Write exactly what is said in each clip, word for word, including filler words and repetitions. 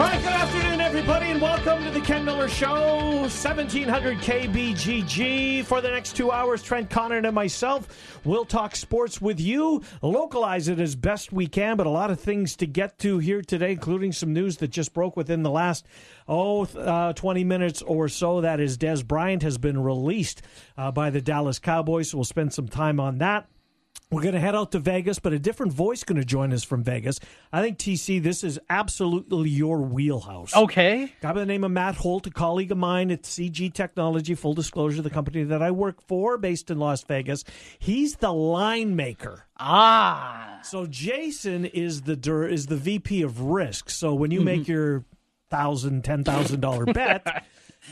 All right, good afternoon, everybody, and welcome to the Ken Miller Show, seventeen hundred K B G G. For the next two hours, Trent Conner and myself will talk sports with you, localize it as best we can, but a lot of things to get to here today, including some news that just broke within the last, oh, uh, twenty minutes or so. That is, Dez Bryant has been released uh, by the Dallas Cowboys, so we'll spend some time on that. We're going to head out to Vegas, but a different voice going to join us from Vegas. I think, T C, this is absolutely your wheelhouse. Okay. Guy by the name of Matt Holt, a colleague of mine at C G Technology, full disclosure, the company that I work for, based in Las Vegas. He's the line maker. Ah. So Jason is the is the V P of risk. So when you mm-hmm. make your one thousand dollars, ten thousand dollars bet...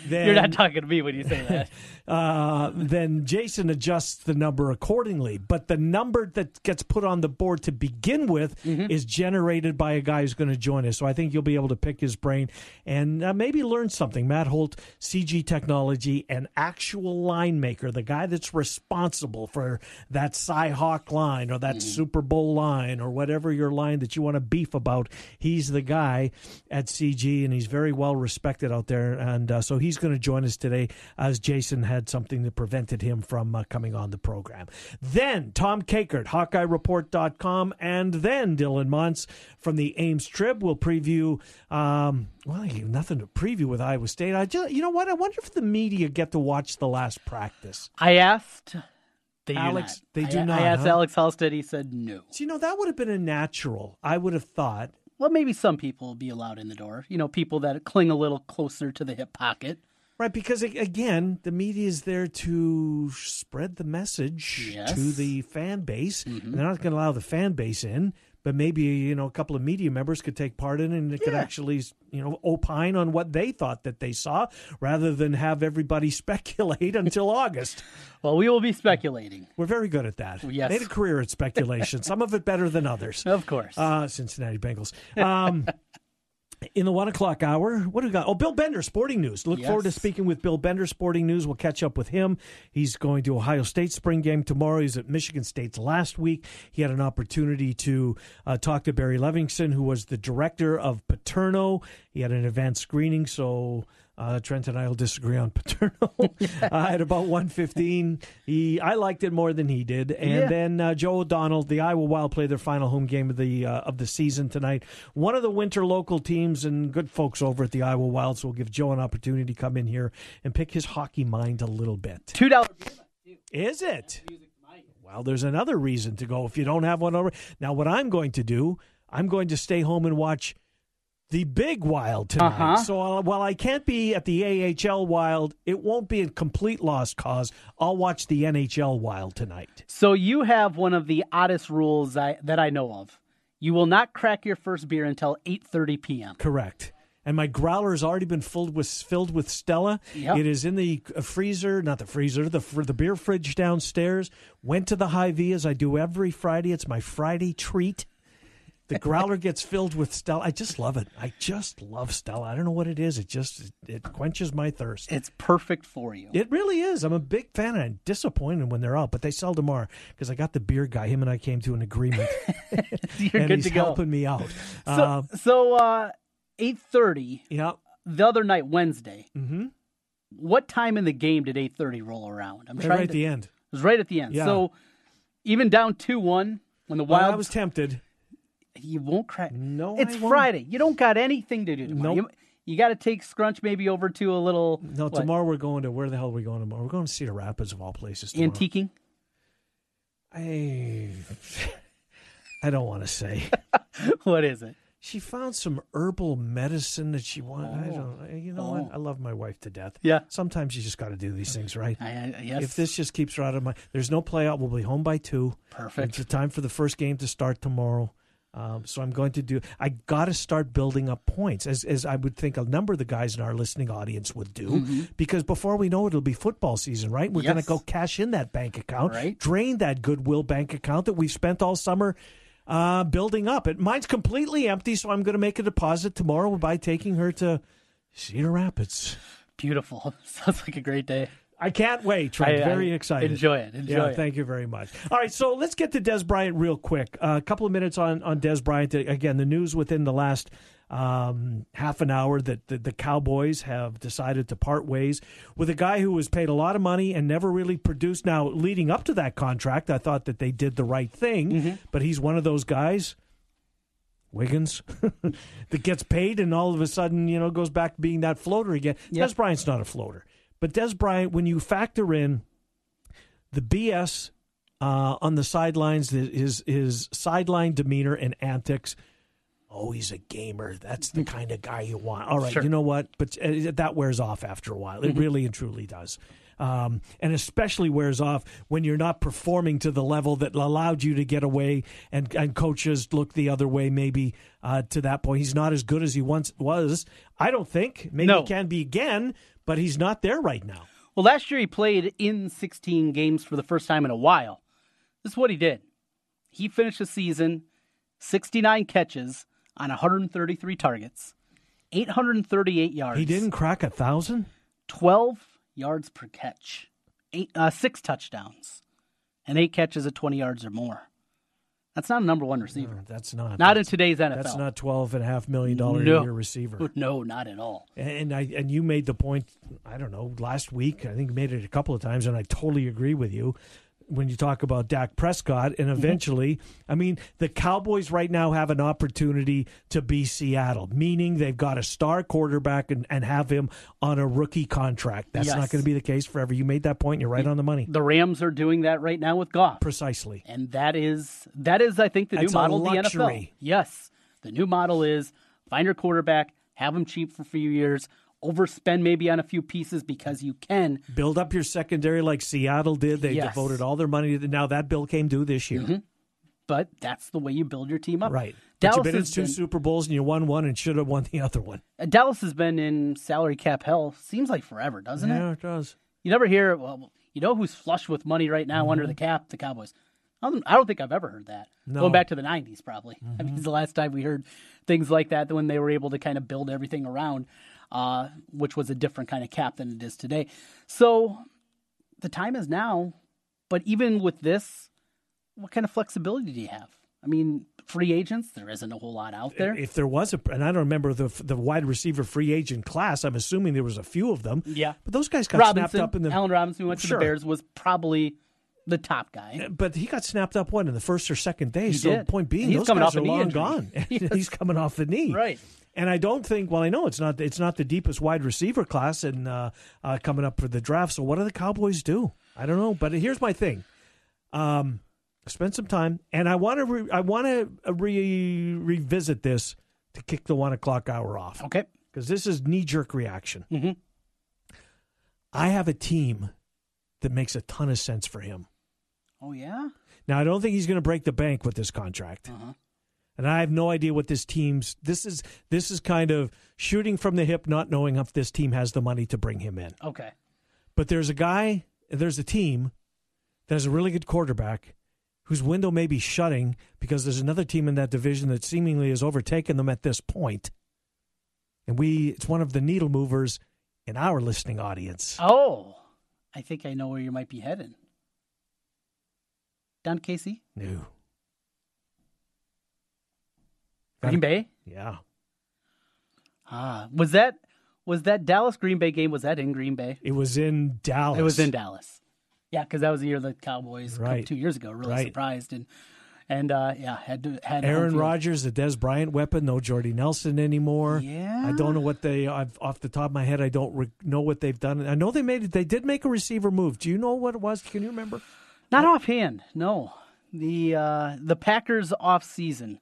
Then, You're not talking to me when you say that. uh, then Jason adjusts the number accordingly. But the number that gets put on the board to begin with mm-hmm. is generated by a guy who's going to join us. So I think you'll be able to pick his brain and uh, maybe learn something. Matt Holt, C G Technology, an actual line maker, the guy that's responsible for that Cy-Hawk line or that mm-hmm. Super Bowl line or whatever your line that you want to beef about. He's the guy at C G, and he's very well respected out there. And uh, so he's going to join us today, as Jason had something that prevented him from uh, coming on the program. Then Tom Kakert, Hawkeye Report dot com, and then Dylan Montz from the Ames Trib will preview. Um, well, nothing to preview with Iowa State. I just, you know what? I wonder if the media get to watch the last practice. I asked. They Alex, do not. They do I, not. I asked huh? Alex Halstead. He said no. So, you know, that would have been a natural. I would have thought. Well, maybe some people will be allowed in the door. You know, people that cling a little closer to the hip pocket. Right, because, again, the media is there to spread the message yes. to the fan base. Mm-hmm. They're not going to allow the fan base in, but maybe, you know, a couple of media members could take part in it and it yeah. could actually, you know, opine on what they thought that they saw rather than have everybody speculate until August. Well, we will be speculating. We're very good at that. Yes. Made a career at speculation, some of it better than others. Of course. Uh, Cincinnati Bengals. Um, in the one o'clock hour, what do we got? Oh, Bill Bender, Sporting News. Look yes. forward to speaking with Bill Bender, Sporting News. We'll catch up with him. He's going to Ohio State's spring game tomorrow. He's at Michigan State's last week. He had an opportunity to uh, talk to Barry Levinson, who was the director of Paterno. He had an advanced screening, so... Uh, Trent and I will disagree on Paterno yeah. uh, at about one fifteen. He, I liked it more than he did. And yeah. then uh, Joe O'Donnell, the Iowa Wild, play their final home game of the uh, of the season tonight. One of the winter local teams and good folks over at the Iowa Wild, so we'll give Joe an opportunity to come in here and pick his hockey mind a little bit. two dollars. Is it? Well, there's another reason to go if you don't have one over. Now, what I'm going to do, I'm going to stay home and watch the Big Wild tonight. Uh-huh. So I'll, while I can't be at the A H L Wild, it won't be a complete lost cause. I'll watch the N H L Wild tonight. So you have one of the oddest rules I, that I know of. You will not crack your first beer until eight thirty p.m. Correct. And my growler has already been filled with filled with Stella. Yep. It is in the freezer, not the freezer, the the beer fridge downstairs. Went to the Hy-Vee as I do every Friday. It's my Friday treat. The growler gets filled with Stella. I just love it. I just love Stella. I don't know what it is. It just it quenches my thirst. It's perfect for you. It really is. I'm a big fan. I'm disappointed when they're out, but they sell tomorrow because I got the beer guy. Him and I came to an agreement. You're and good he's to go. Helping me out. So, uh, so uh, eight thirty. Yeah. The other night, Wednesday. Mm-hmm. What time in the game did eight thirty roll around? I'm right, trying right to, at the end. It was right at the end. Yeah. So even down two one when the Wild. Well, I was tempted. You won't crack. No, it's I won't. Friday. You don't got anything to do tomorrow. Nope. You, you got to take Scrunch maybe over to a little. No, what? Tomorrow we're going to where the hell are we going tomorrow? We're going to Cedar Rapids of all places. Tomorrow. Antiquing. I I don't want to say. What is it? She found some herbal medicine that she wanted. Oh. I don't. You know oh. what? I love my wife to death. Yeah. Sometimes you just got to do these things, right? I, I, yes. If this just keeps her out of my, there's no playout. We'll be home by two. Perfect. It's time for the first game to start tomorrow. Um, so I'm going to do. I got to start building up points, as as I would think a number of the guys in our listening audience would do, mm-hmm. because before we know it, it'll be football season, right? We're yes. going to go cash in that bank account, right. drain that Goodwill bank account that we've spent all summer uh, building up. It mine's completely empty, so I'm going to make a deposit tomorrow by taking her to Cedar Rapids. beautiful. Sounds like a great day. I can't wait, Trent. I, very I excited. Enjoy it. Enjoy yeah, it. Thank you very much. All right, so let's get to Dez Bryant real quick. A uh, couple of minutes on, on Dez Bryant. Again, the news within the last um, half an hour that the, the Cowboys have decided to part ways with a guy who was paid a lot of money and never really produced. Now, leading up to that contract, I thought that they did the right thing, mm-hmm. but he's one of those guys, Wiggins, that gets paid and all of a sudden, you know, goes back to being that floater again. Yep. Dez Bryant's not a floater. But Dez Bryant, when you factor in the B S uh, on the sidelines, his his sideline demeanor and antics, oh, he's a gamer. That's the kind of guy you want. All right, sure. You know what? But uh, that wears off after a while. It mm-hmm. really and truly does. Um, and especially wears off when you're not performing to the level that allowed you to get away and, and coaches look the other way maybe uh, to that point. He's not as good as he once was, I don't think. Maybe no. He can be again, but he's not there right now. Well, last year he played in sixteen games for the first time in a while. This is what he did. He finished the season sixty-nine catches on one hundred thirty-three targets, eight hundred thirty-eight yards. He didn't crack one thousand? twelve yards per catch, eight, uh, six touchdowns, and eight catches at twenty yards or more. That's not a number one receiver. No, that's not. Not that's, in today's N F L. That's not twelve point five million dollars no. a year receiver. No, not at all. And I and you made the point, I don't know, last week. I think you made it a couple of times, and I totally agree with you when you talk about Dak Prescott. And eventually, mm-hmm. I mean, the Cowboys right now have an opportunity to be Seattle, meaning they've got a star quarterback and, and have him on a rookie contract. That's yes. not going to be the case forever. You made that point, and you're right the, on the money. The Rams are doing that right now with Goff. Precisely. And that is, that is I think, the That's new model of the N F L. Yes. The new model is find your quarterback, have him cheap for a few years, overspend maybe on a few pieces because you can. Build up your secondary like Seattle did. They yes. devoted all their money to now that bill came due this year. Mm-hmm. But that's the way you build your team up. Right. Dallas but you've been in two been, Super Bowls and you won one and should have won the other one. Dallas has been in salary cap hell, seems like forever, doesn't yeah, it? Yeah, it does. You never hear, well, you know who's flush with money right now mm-hmm. under the cap? The Cowboys. I don't, I don't think I've ever heard that. No. Going back to the nineties probably. Mm-hmm. I mean, it's the last time we heard things like that when they were able to kind of build everything around. Uh, which was a different kind of cap than it is today. So the time is now, but even with this, what kind of flexibility do you have? I mean, free agents, there isn't a whole lot out there. If there was, a, and I don't remember the the wide receiver free agent class, I'm assuming there was a few of them. Yeah. But those guys got Robinson, snapped up in the— Allen Robinson, who went sure. to the Bears, was probably the top guy. But he got snapped up, what, in the first or second day? He so did. Point being, those guys are long gone. Yes. He's coming off the knee. Right. And I don't think, well, I know it's not it's not the deepest wide receiver class and uh, uh, coming up for the draft. So what do the Cowboys do? I don't know. But here's my thing: um, spend some time, and I want to re- I want to re- revisit this to kick the one o'clock hour off. Okay, because this is knee jerk reaction. Mm-hmm. I have a team that makes a ton of sense for him. Oh yeah. Now I don't think he's going to break the bank with this contract. Uh-huh. And I have no idea what this team's this is this is kind of shooting from the hip, not knowing if this team has the money to bring him in. Okay. But there's a guy, there's a team that has a really good quarterback whose window may be shutting because there's another team in that division that seemingly has overtaken them at this point. And we it's one of the needle movers in our listening audience. Oh. I think I know where you might be headed. Don Casey? No. Green Bay? Yeah. Ah, was that was that Dallas Green Bay game? Was that in Green Bay? It was in Dallas. It was in Dallas. Yeah, because that was the year the Cowboys right. two years ago. Really right. surprised and and uh, yeah had to had Aaron Rodgers, the Dez Bryant weapon. No Jordy Nelson anymore. Yeah, I don't know what they. I've off the top of my head, I don't re- know what they've done. I know they made it. They did make a receiver move. Do you know what it was? Can you remember? Not what? Offhand. No. The uh, the Packers off season.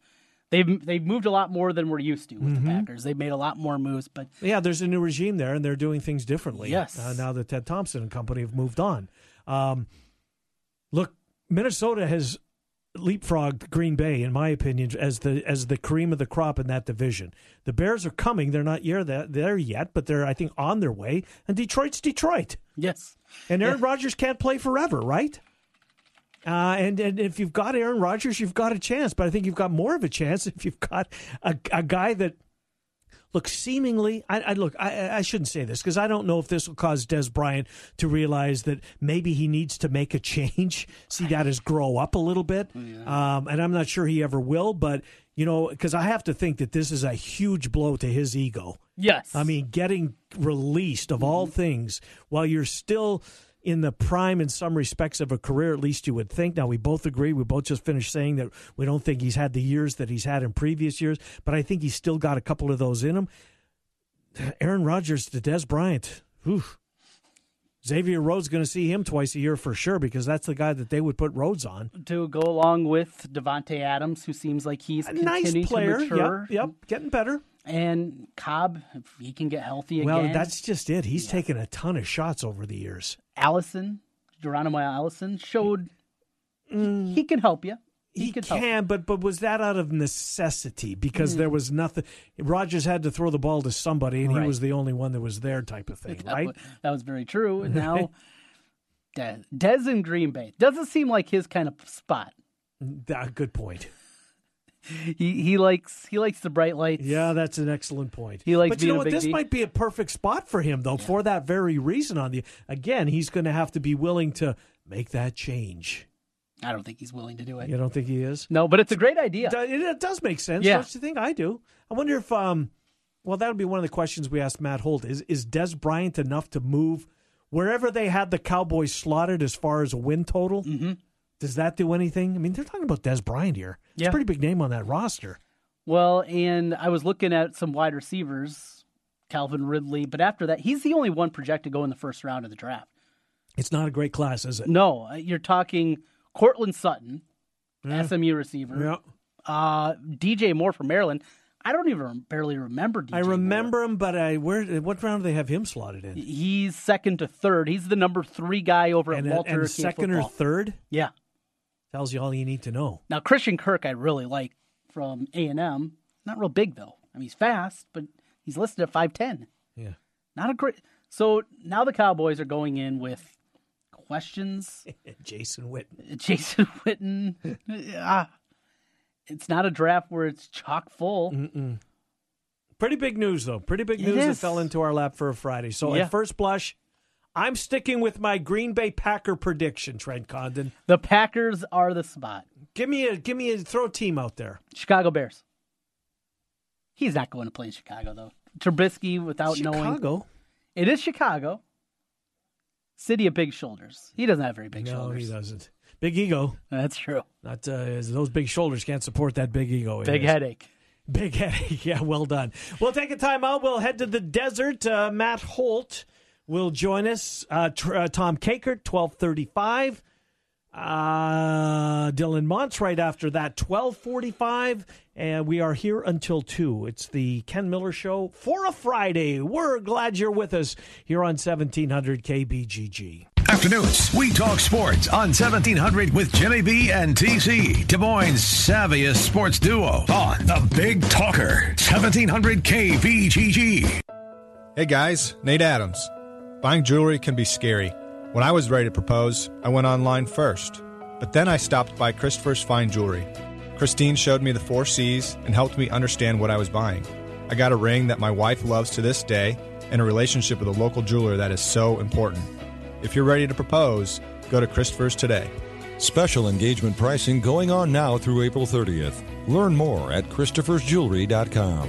They've they've moved a lot more than we're used to with mm-hmm. the Packers. They've made a lot more moves, but yeah, there's a new regime there, and they're doing things differently. Yes, uh, now that Ted Thompson and company have moved on. Um, look, Minnesota has leapfrogged Green Bay, in my opinion, as the as the cream of the crop in that division. The Bears are coming; they're not here there yet, but they're I think on their way. And Detroit's Detroit. Yes, and Aaron yeah. Rodgers can't play forever, right? Uh, and, and if you've got Aaron Rodgers, you've got a chance. But I think you've got more of a chance if you've got a, a guy that Look, seemingly, I, I look, I, I shouldn't say this because I don't know if this will cause Dez Bryant to realize that maybe he needs to make a change. See that as grow up a little bit. Yeah. Um, and I'm not sure he ever will, but, you know, because I have to think that this is a huge blow to his ego. Yes. I mean, getting released of all mm-hmm. things while you're still in the prime in some respects of a career, at least you would think. Now, we both agree. We both just finished saying that we don't think he's had the years that he's had in previous years, but I think he's still got a couple of those in him. Aaron Rodgers to Dez Bryant. Whew. Xavier Rhodes going to see him twice a year for sure because that's the guy that they would put Rhodes on. To go along with Devontae Adams, who seems like he's a nice player. Yep, yep, getting better. And Cobb, if he can get healthy well, again. Well, that's just it. He's yeah. taken a ton of shots over the years. Allison, Geronimo Allison, showed mm. he, he can help you. He, he can, help. but but was that out of necessity? Because mm. there was nothing. Rodgers had to throw the ball to somebody, and right. he was the only one that was there type of thing, that right? Was, that was very true. And now, Dez, Dez in Green Bay. Doesn't seem like his kind of spot. Uh, good point. He he likes he likes the bright lights. Yeah, that's an excellent point. He likes, but you know what? This D. might be a perfect spot for him, though, yeah. for that very reason. On the again, he's going to have to be willing to make that change. I don't think he's willing to do it. You don't think he is? No, but it's a great idea. It, it does make sense. Yeah. Don't you think? I do. I wonder if um, well, that'll be one of the questions we asked Matt Holt. Is is Dez Bryant enough to move wherever they had the Cowboys slotted as far as a win total? Mm-hmm. Does that do anything? I mean, they're talking about Dez Bryant here. It's yeah. a pretty big name on that roster. Well, and I was looking at some wide receivers, Calvin Ridley, but after that, he's the only one projected to go in the first round of the draft. It's not a great class, is it? No. You're talking Cortland Sutton, yeah. S M U receiver, yeah. uh, D J Moore from Maryland. I don't even barely remember D J I remember Moore. him, but I, where? What round do they have him slotted in? He's second to third. He's the number three guy over and, at Walter. And second football. or third? Yeah. Tells you all you need to know. Now, Christian Kirk I really like from A and M. Not real big, though. I mean, he's fast, but he's listed at five ten. Yeah. Not a great... So, now the Cowboys are going in with questions. Jason Witten. Jason Witten. yeah. It's not a draft where it's chock full. Mm-mm. Pretty big news, though. Pretty big news that fell into our lap for a Friday. So, yeah. at first blush... I'm sticking with my Green Bay Packer prediction, Trent Condon. The Packers are the spot. Give me a give me a throw team out there. Chicago Bears. He's not going to play in Chicago though. Trubisky without Chicago. knowing Chicago. It is Chicago. City of big shoulders. He doesn't have very big no, shoulders. No, he doesn't. Big ego. That's true. Not uh, those big shoulders can't support that big ego. Big headache. Big headache. Yeah, well done. We'll take a time out. We'll head to the desert. Uh, Matt Holt will join us. Uh, tr- uh, Tom Kakert, twelve thirty-five. Uh, Dylan Montz right after that, twelve forty-five. And we are here until two. It's the Ken Miller Show for a Friday. We're glad you're with us here on seventeen hundred K B G G. Afternoons, we talk sports on seventeen hundred with Jimmy B and T C, Des Moines' savviest sports duo on The Big Talker, seventeen hundred K B G G. Hey guys, Nate Adams. Buying jewelry can be scary. When I was ready to propose, I went online first. But then I stopped by Christopher's Fine Jewelry. Christine showed me the four C's and helped me understand what I was buying. I got a ring that my wife loves to this day and a relationship with a local jeweler that is so important. If you're ready to propose, go to Christopher's today. Special engagement pricing going on now through April thirtieth. Learn more at christophers jewelry dot com.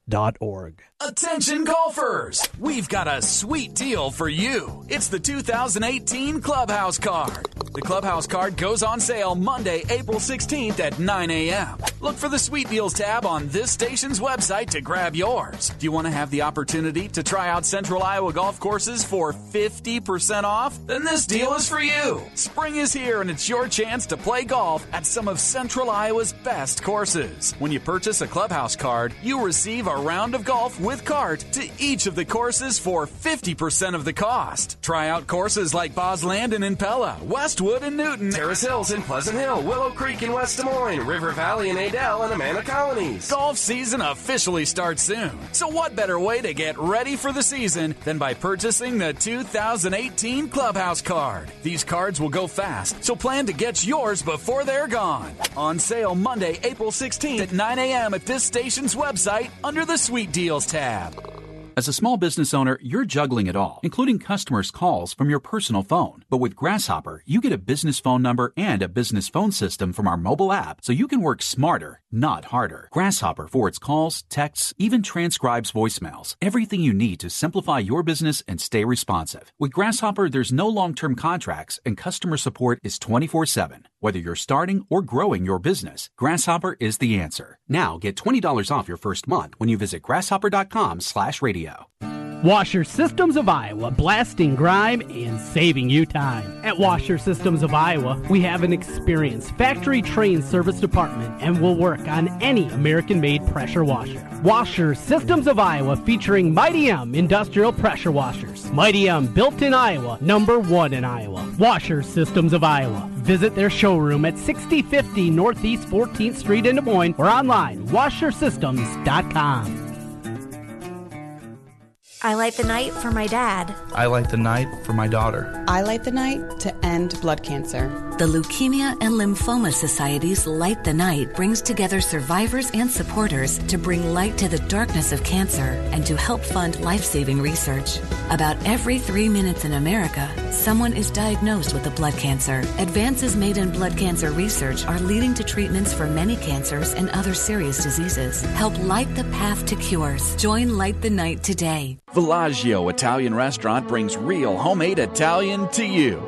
dot org. Attention golfers! We've got a sweet deal for you. It's the two thousand eighteen Clubhouse Card. The Clubhouse Card goes on sale Monday, April sixteenth at nine a.m. Look for the Sweet Deals tab on this station's website to grab yours. Do you want to have the opportunity to try out Central Iowa golf courses for fifty percent off? Then this deal is for you. Spring is here and it's your chance to play golf at some of Central Iowa's best courses. When you purchase a Clubhouse Card, you receive a round of golf with cart to each of the courses for fifty percent of the cost. Try out courses like Boslandon in Pella, Westwood in Newton, Terrace Hills in Pleasant Hill, Willow Creek in West Des Moines, River Valley in Adel, and Amana Colonies. Golf season officially starts soon, so what better way to get ready for the season than by purchasing the two thousand eighteen Clubhouse card. These cards will go fast, so plan to get yours before they're gone. On sale Monday, April sixteenth at nine a.m. at this station's website under the Sweet Deals tab. As a small business owner, you're juggling it all, including customers' calls from your personal phone. But with Grasshopper, you get a business phone number and a business phone system from our mobile app, so you can work smarter, not harder. Grasshopper forwards calls, texts, even transcribes voicemails. Everything you need to simplify your business and stay responsive. With Grasshopper, there's no long-term contracts, and customer support is twenty-four seven. Whether you're starting or growing your business, Grasshopper is the answer. Now get twenty dollars off your first month when you visit grasshopper dot com slash radio. Washer Systems of Iowa, blasting grime and saving you time. At Washer Systems of Iowa, we have an experienced factory-trained service department and will work on any American-made pressure washer. Washer Systems of Iowa, featuring Mighty M Industrial Pressure Washers. Mighty M, built in Iowa, number one in Iowa. Washer Systems of Iowa. Visit their showroom at sixty fifty Northeast fourteenth Street in Des Moines or online, washer systems dot com. I light the night for my dad. I light the night for my daughter. I light the night to end blood cancer. The Leukemia and Lymphoma Society's Light the Night brings together survivors and supporters to bring light to the darkness of cancer and to help fund life-saving research. About every three minutes in America, someone is diagnosed with a blood cancer. Advances made in blood cancer research are leading to treatments for many cancers and other serious diseases. Help light the path to cures. Join Light the Night today. Villaggio Italian Restaurant brings real homemade Italian to you.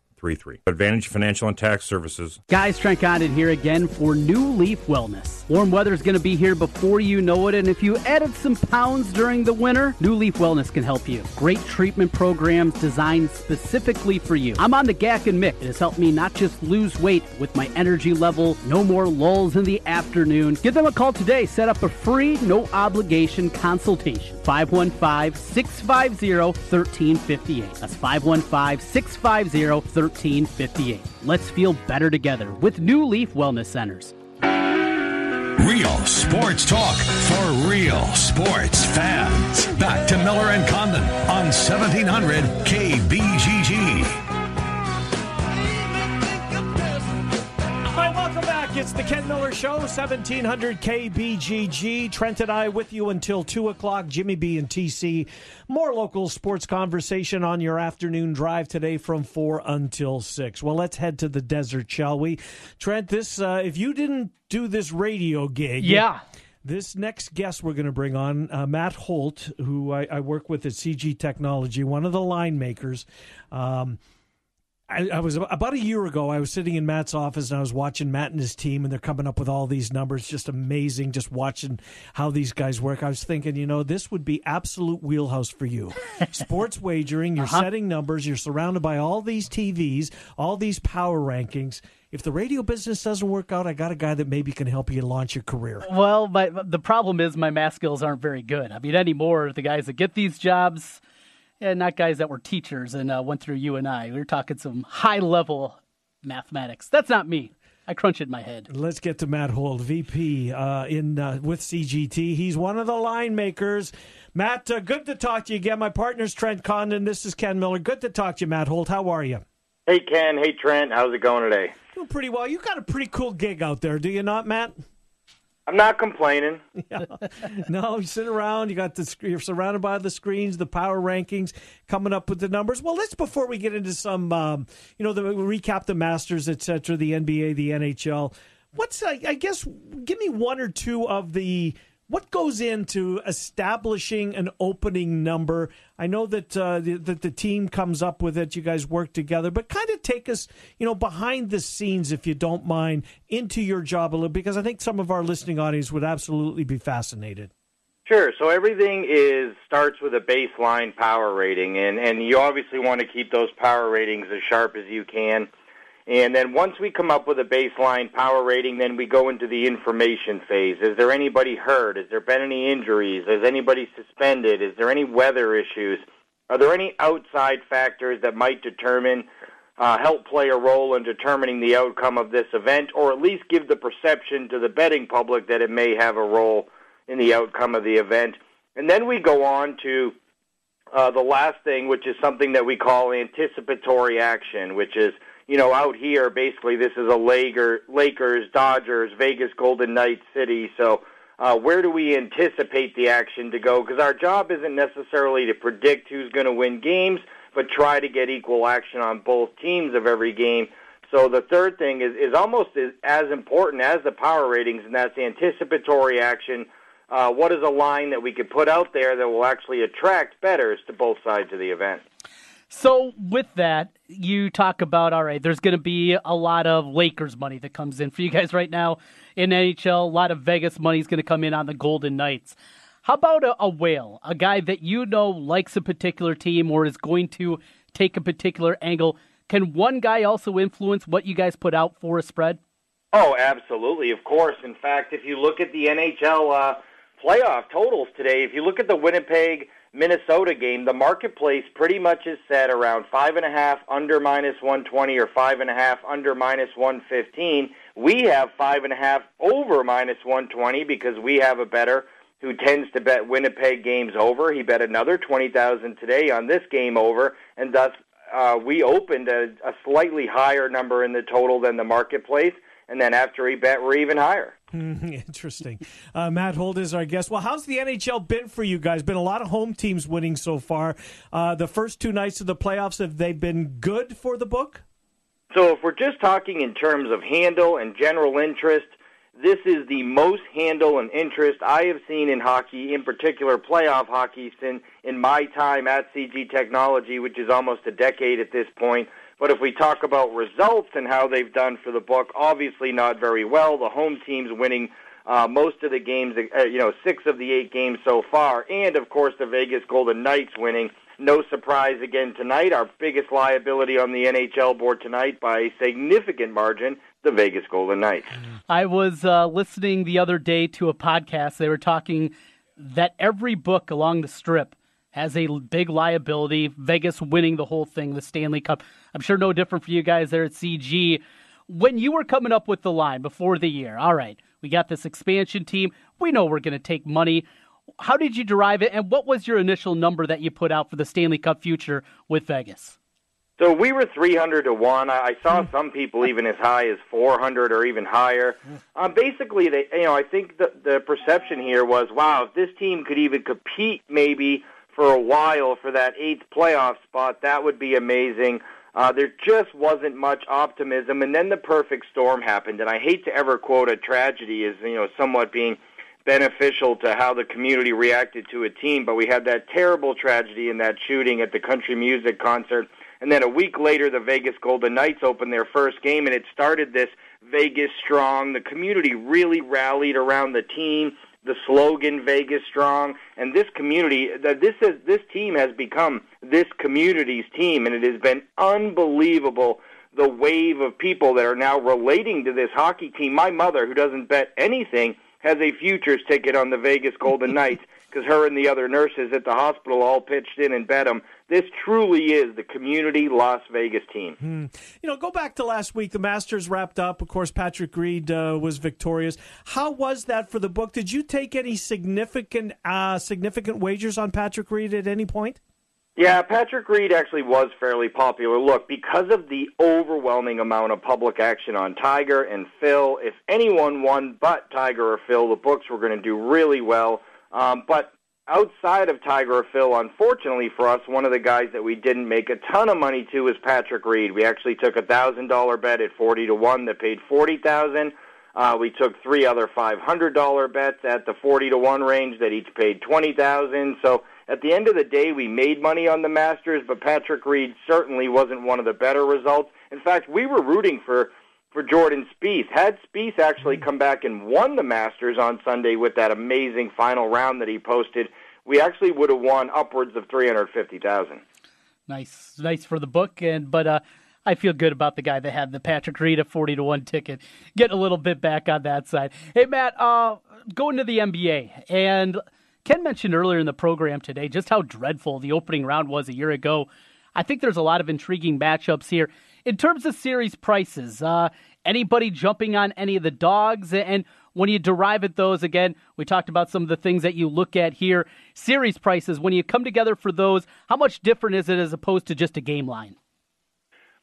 Advantage Financial and Tax Services. Guys, Trent Conner here again for New Leaf Wellness. Warm weather is going to be here before you know it, and if you added some pounds during the winter, New Leaf Wellness can help you. Great treatment programs designed specifically for you. I'm on the G A C and M I C. It has helped me not just lose weight with my energy level, no more lulls in the afternoon. Give them a call today. Set up a free, no-obligation consultation. five one five, six five zero, one three five eight. That's five one five, six five zero, one three five eight. thirteen fifty-eight. Let's feel better together with New Leaf Wellness Centers. Real sports talk for real sports fans. Back to Miller and Condon on seventeen hundred K B G G. It's the Ken Miller Show, seventeen hundred K B G G. Trent and I with you until two o'clock. Jimmy B and T C. More local sports conversation on your afternoon drive today from four until six. Well, let's head to the desert, shall we? Trent, this uh, if you didn't do this radio gig... Yeah. This next guest we're going to bring on, uh, Matt Holt, who I, I work with at C G Technology, one of the line makers. Um I, I was about a year ago, I was sitting in Matt's office and I was watching Matt and his team, and they're coming up with all these numbers. Just amazing, just watching how these guys work. I was thinking, you know, this would be absolute wheelhouse for you. Sports wagering, you're uh-huh. setting numbers, you're surrounded by all these T Vs, all these power rankings. If the radio business doesn't work out, I got a guy that maybe can help you launch your career. Well, my, the problem is my math skills aren't very good. I mean, anymore, the guys that get these jobs... Yeah, not guys that were teachers and uh, went through you and I. We were talking some high-level mathematics. That's not me. I crunch in my head. Let's get to Matt Holt, V P uh, in uh, with C G T. He's one of the line makers. Matt, uh, good to talk to you again. My partner's Trent Condon. This is Ken Miller. Good to talk to you, Matt Holt. How are you? Hey, Ken. Hey, Trent. How's it going today? Doing pretty well. You got a pretty cool gig out there, do you not, Matt? I'm not complaining. Yeah. No, you sit around. You got the, you're surrounded by the screens, the power rankings, coming up with the numbers. Well, let's, before we get into some, um, you know, the recap, the Masters, et cetera, the N B A, the N H L. What's, I, I guess, give me one or two of the, what goes into establishing an opening number? I know that uh, the, that the team comes up with it. You guys work together, but kind of take us, you know, behind the scenes, if you don't mind, into your job a little, because I think some of our listening audience would absolutely be fascinated. Sure. So everything is starts with a baseline power rating, and, and you obviously want to keep those power ratings as sharp as you can. And then once we come up with a baseline power rating, then we go into the information phase. Is there anybody hurt? Has there been any injuries? Is anybody suspended? Is there any weather issues? Are there any outside factors that might determine, uh, help play a role in determining the outcome of this event, or at least give the perception to the betting public that it may have a role in the outcome of the event? And then we go on to uh, the last thing, which is something that we call anticipatory action, which is, you know, out here, basically, this is a Laker, Lakers, Dodgers, Vegas, Golden Knights city. So uh, where do we anticipate the action to go? Because our job isn't necessarily to predict who's going to win games, but try to get equal action on both teams of every game. So the third thing is, is almost as important as the power ratings, and that's anticipatory action. Uh, what is a line that we could put out there that will actually attract bettors to both sides of the event? So with that, you talk about, all right, there's going to be a lot of Lakers money that comes in for you guys right now in N H L. A lot of Vegas money is going to come in on the Golden Knights. How about a, a whale, a guy that you know likes a particular team or is going to take a particular angle? Can one guy also influence what you guys put out for a spread? Oh, absolutely, of course. In fact, if you look at the N H L uh, playoff totals today, if you look at the Winnipeg Minnesota game, the marketplace pretty much is set around five and a half under minus one twenty or five and a half under minus one fifteen. We have five and a half over minus one twenty because we have a bettor who tends to bet Winnipeg games over. He bet another twenty thousand today on this game over, and thus uh, we opened a, a slightly higher number in the total than the marketplace. And then after he bet, we're even higher. Interesting. Uh, Matt Holt is our guest. Well, how's the N H L been for you guys? Been a lot of home teams winning so far. Uh, the first two nights of the playoffs, have they been good for the book? So if we're just talking in terms of handle and general interest, this is the most handle and interest I have seen in hockey, in particular playoff hockey, since in my time at C G Technology, which is almost a decade at this point. But if we talk about results and how they've done for the book, obviously not very well. The home team's winning uh, most of the games, uh, you know, six of the eight games so far. And, of course, the Vegas Golden Knights winning. No surprise again tonight. Our biggest liability on the N H L board tonight by a significant margin, the Vegas Golden Knights. I was uh, listening the other day to a podcast. They were talking that every book along the strip has a big liability, Vegas winning the whole thing, the Stanley Cup. I'm sure no different for you guys there at C G. When you were coming up with the line before the year, all right, we got this expansion team. We know we're going to take money. How did you derive it, and what was your initial number that you put out for the Stanley Cup future with Vegas? So we were three hundred to one. I saw some people even as high as four hundred or even higher. Um, basically, they, you know, I think the, the perception here was, wow, if this team could even compete maybe for a while for that eighth playoff spot, that would be amazing. Uh, there just wasn't much optimism, and then the perfect storm happened, and I hate to ever quote a tragedy as, you know, somewhat being beneficial to how the community reacted to a team, but we had that terrible tragedy in that shooting at the country music concert, and then a week later the Vegas Golden Knights opened their first game, and it started this Vegas Strong. The community really rallied around the team, the slogan Vegas Strong, and this community, this is, this team has become this community's team, and it has been unbelievable, the wave of people that are now relating to this hockey team. My mother, who doesn't bet anything, has a futures ticket on the Vegas Golden Knights because her and the other nurses at the hospital all pitched in and bet them. This truly is the community Las Vegas team. Hmm. You know, go back to last week. The Masters wrapped up. Of course, Patrick Reed uh, was victorious. How was that for the book? Did you take any significant uh, significant wagers on Patrick Reed at any point? Yeah, Patrick Reed actually was fairly popular. Look, because of the overwhelming amount of public action on Tiger and Phil, if anyone won but Tiger or Phil, the books were going to do really well. Um, but outside of Tiger or Phil, unfortunately for us, one of the guys that we didn't make a ton of money to was Patrick Reed. We actually took a one thousand dollar bet at forty to one that paid forty thousand dollars. Uh, we took three other five hundred dollar bets at the forty to one range that each paid twenty thousand dollars. So at the end of the day, we made money on the Masters, but Patrick Reed certainly wasn't one of the better results. In fact, we were rooting for, for Jordan Spieth. Had Spieth actually come back and won the Masters on Sunday with that amazing final round that he posted, we actually would have won upwards of three hundred fifty thousand dollars. Nice. Nice for the book, and but... uh. I feel good about the guy that had the Patrick Reed at forty to one ticket. Get a little bit back on that side. Hey, Matt, uh, going to the N B A. And Ken mentioned earlier in the program today just how dreadful the opening round was a year ago. I think there's a lot of intriguing matchups here. In terms of series prices, uh, anybody jumping on any of the dogs? And when you derive at those, again, we talked about some of the things that you look at here. Series prices, when you come together for those, how much different is it as opposed to just a game line?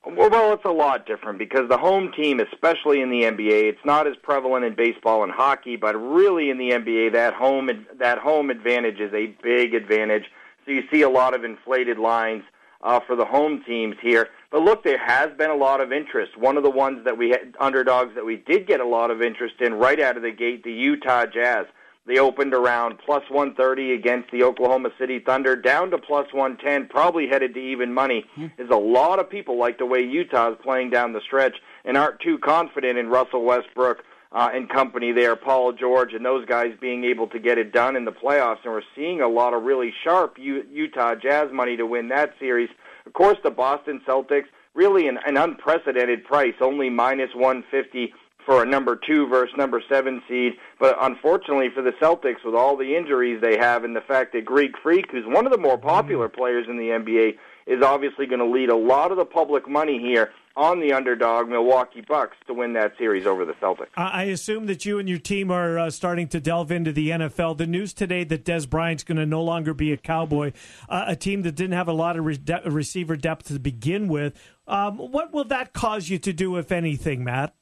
Well, it's a lot different because the home team, especially in the N B A, it's not as prevalent in baseball and hockey, but really in the N B A, that home that home advantage is a big advantage. So you see a lot of inflated lines uh, for the home teams here. But look, there has been a lot of interest. One of the ones that we had, underdogs that we did get a lot of interest in right out of the gate, the Utah Jazz. They opened around plus one thirty against the Oklahoma City Thunder, down to plus one ten, probably headed to even money. There's a lot of people like the way Utah's playing down the stretch and aren't too confident in Russell Westbrook uh, and company there, Paul George and those guys being able to get it done in the playoffs. And we're seeing a lot of really sharp U- Utah Jazz money to win that series. Of course, the Boston Celtics, really an, an unprecedented price, only minus one fifty for a number two versus number seven seed. But unfortunately for the Celtics, with all the injuries they have and the fact that Greek Freak, who's one of the more popular players in the N B A, is obviously going to lead a lot of the public money here on the underdog Milwaukee Bucks to win that series over the Celtics. I assume that you and your team are uh, starting to delve into the N F L. The news today that Dez Bryant's going to no longer be a Cowboy, uh, a team that didn't have a lot of re- de- receiver depth to begin with. Um, what will that cause you to do, if anything, Matt?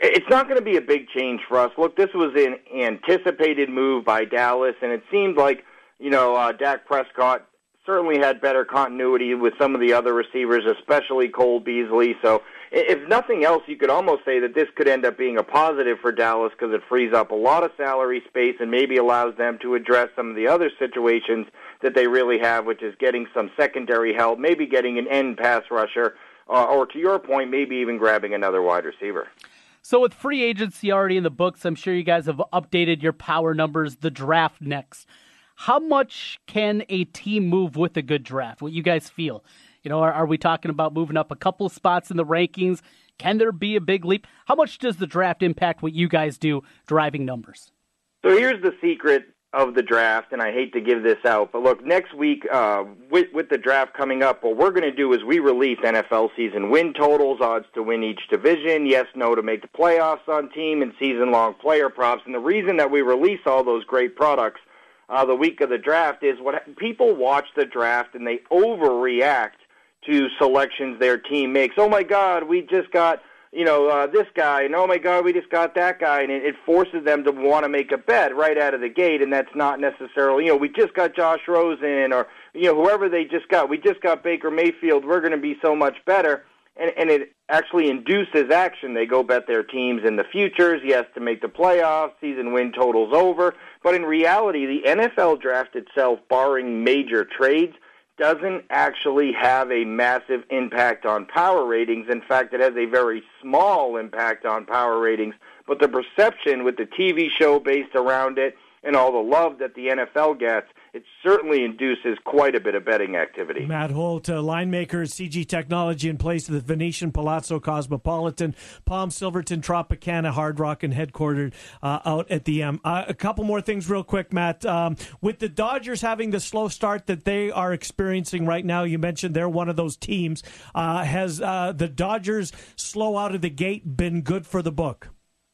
It's not going to be a big change for us. Look, this was an anticipated move by Dallas, and it seemed like, you know, uh, Dak Prescott certainly had better continuity with some of the other receivers, especially Cole Beasley. So if nothing else, you could almost say that this could end up being a positive for Dallas because it frees up a lot of salary space and maybe allows them to address some of the other situations that they really have, which is getting some secondary help, maybe getting an end pass rusher, uh, or to your point, maybe even grabbing another wide receiver. So with free agency already in the books, I'm sure you guys have updated your power numbers, the draft next. How much can a team move with a good draft? What you guys feel? You know, are, are we talking about moving up a couple spots in the rankings? Can there be a big leap? How much does the draft impact what you guys do driving numbers? So here's the secret of the draft, and I hate to give this out, but look, next week uh, with, with the draft coming up, what we're going to do is we release N F L season win totals, odds to win each division, yes, no to make the playoffs on team, and season-long player props. And the reason that we release all those great products uh, the week of the draft is what people watch the draft and they overreact to selections their team makes. Oh, my God, we just got... you know, uh, this guy, and oh, my God, we just got that guy, and it, it forces them to want to make a bet right out of the gate, and that's not necessarily, you know, we just got Josh Rosen, or, you know, whoever they just got, we just got Baker Mayfield, we're going to be so much better, and, and it actually induces action. They go bet their teams in the futures, yes, to make the playoffs, season win totals over, but in reality, the N F L draft itself, barring major trades, doesn't actually have a massive impact on power ratings. In fact, it has a very small impact on power ratings, but the perception with the T V show based around it and all the love that the N F L gets, it certainly induces quite a bit of betting activity. Matt Holt, uh, line maker, C G Technology, in place of the Venetian, Palazzo Cosmopolitan, Palm, Silverton, Tropicana, Hard Rock, and headquartered uh, out at the M. Uh, a couple more things real quick, Matt. Um, with the Dodgers having the slow start that they are experiencing right now, you mentioned they're one of those teams. Uh, has uh, the Dodgers slow out of the gate been good for the book?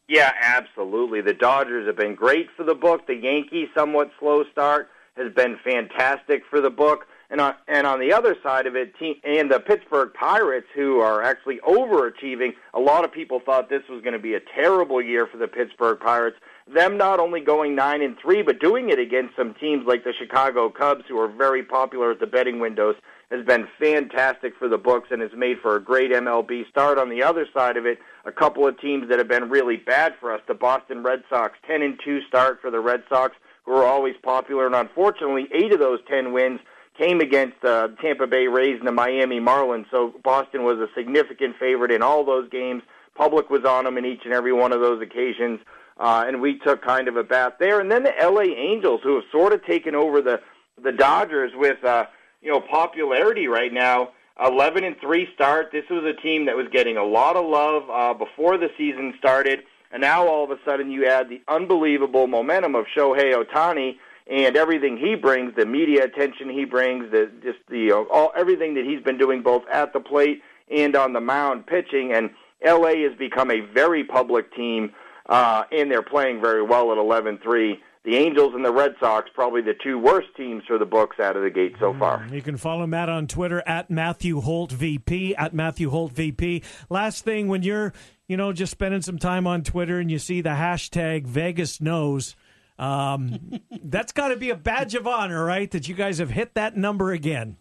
Yeah, absolutely. The Dodgers have been great for the book. The Yankees, somewhat slow start, has been fantastic for the book. And on, and on the other side of it, team, and the Pittsburgh Pirates, who are actually overachieving. A lot of people thought this was going to be a terrible year for the Pittsburgh Pirates. Them not only going nine and three, but doing it against some teams like the Chicago Cubs, who are very popular at the betting windows, has been fantastic for the books and has made for a great M L B start. On the other side of it, a couple of teams that have been really bad for us, the Boston Red Sox, ten and two start for the Red Sox, who are always popular, and unfortunately eight of those ten wins came against the uh, Tampa Bay Rays and the Miami Marlins, so Boston was a significant favorite in all those games. Public was on them in each and every one of those occasions, uh, and we took kind of a bath there. And then the L A Angels, who have sort of taken over the, the Dodgers with uh, you know popularity right now, eleven and three start. This was a team that was getting a lot of love uh, before the season started, and now all of a sudden you add the unbelievable momentum of Shohei Ohtani, and everything he brings, the media attention he brings, the just the all everything that he's been doing both at the plate and on the mound pitching. And L A has become a very public team, uh, and they're playing very well at eleven three. The Angels and the Red Sox, probably the two worst teams for the books out of the gate so far. You can follow Matt on Twitter, at Matthew Holt V P, at Matthew Holt V P. Last thing, when you're, you know, just spending some time on Twitter and you see the hashtag Vegas Knows, Um, that's got to be a badge of honor, right, that you guys have hit that number again?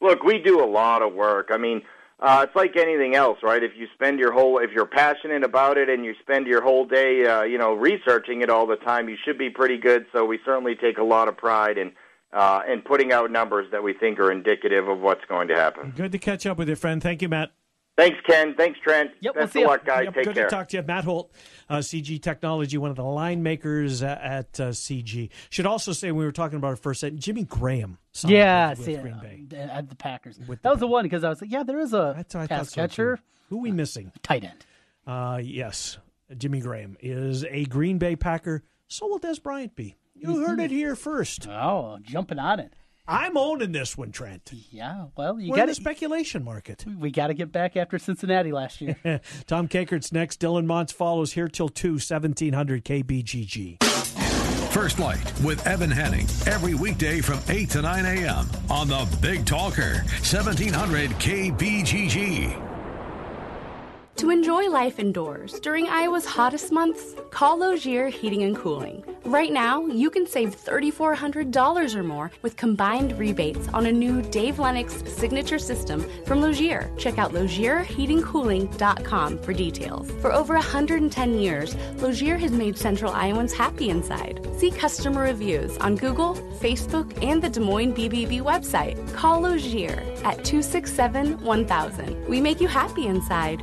Look, we do a lot of work. I mean, uh, it's like anything else, right? If you spend your whole, if you're passionate about it and you spend your whole day, uh, you know, researching it all the time, you should be pretty good. So we certainly take a lot of pride in, uh, in putting out numbers that we think are indicative of what's going to happen. Good to catch up with your friend. Thank you, Matt. Thanks, Ken. Thanks, Trent. Yep, Best we'll of luck, guys. Yep, Take good care. Good to talk to you. Matt Holt, uh, C G Technology, one of the line makers uh, at uh, C G. Should also say, we were talking about our first set, Jimmy Graham. Yeah, with, see, with Green Bay. Uh, at the Packers. With that the was Bay. the one, because I was like, yeah, there is a pass catcher. So Who are we missing? Uh, tight end. Uh, yes, Jimmy Graham is a Green Bay Packer. So will Dez Bryant be. You heard it here first. Oh, jumping on it. I'm owning this one, Trent. Yeah, well, you got in the speculation market. We got to get back after Cincinnati last year. Tom Kakert's next. Dylan Montz follows here till two, seventeen hundred K B G G. First Light with Evan Henning every weekday from eight to nine a.m. on the Big Talker, seventeen hundred K B G G. To enjoy life indoors during Iowa's hottest months, call Logier Heating and Cooling. Right now, you can save three thousand four hundred dollars or more with combined rebates on a new Dave Lennox signature system from Logier. Check out Logier Heating Cooling dot com for details. For over one hundred ten years, Logier has made Central Iowans happy inside. See customer reviews on Google, Facebook, and the Des Moines B B B website. Call Logier at two six seven, one thousand. We make you happy inside.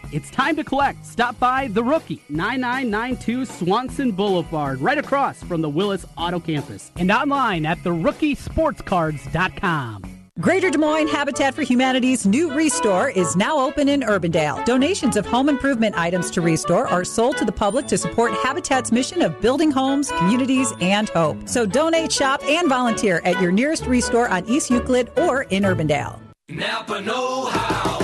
It's time to collect. Stop by The Rookie, nine nine nine two Swanson Boulevard, right across from the Willis Auto Campus, and online at the rookie sports cards dot com. Greater Des Moines Habitat for Humanity's new Restore is now open in Urbandale. Donations of home improvement items to Restore are sold to the public to support Habitat's mission of building homes, communities, and hope. So donate, shop, and volunteer at your nearest Restore on East Euclid or in Urbandale. Napa know-how.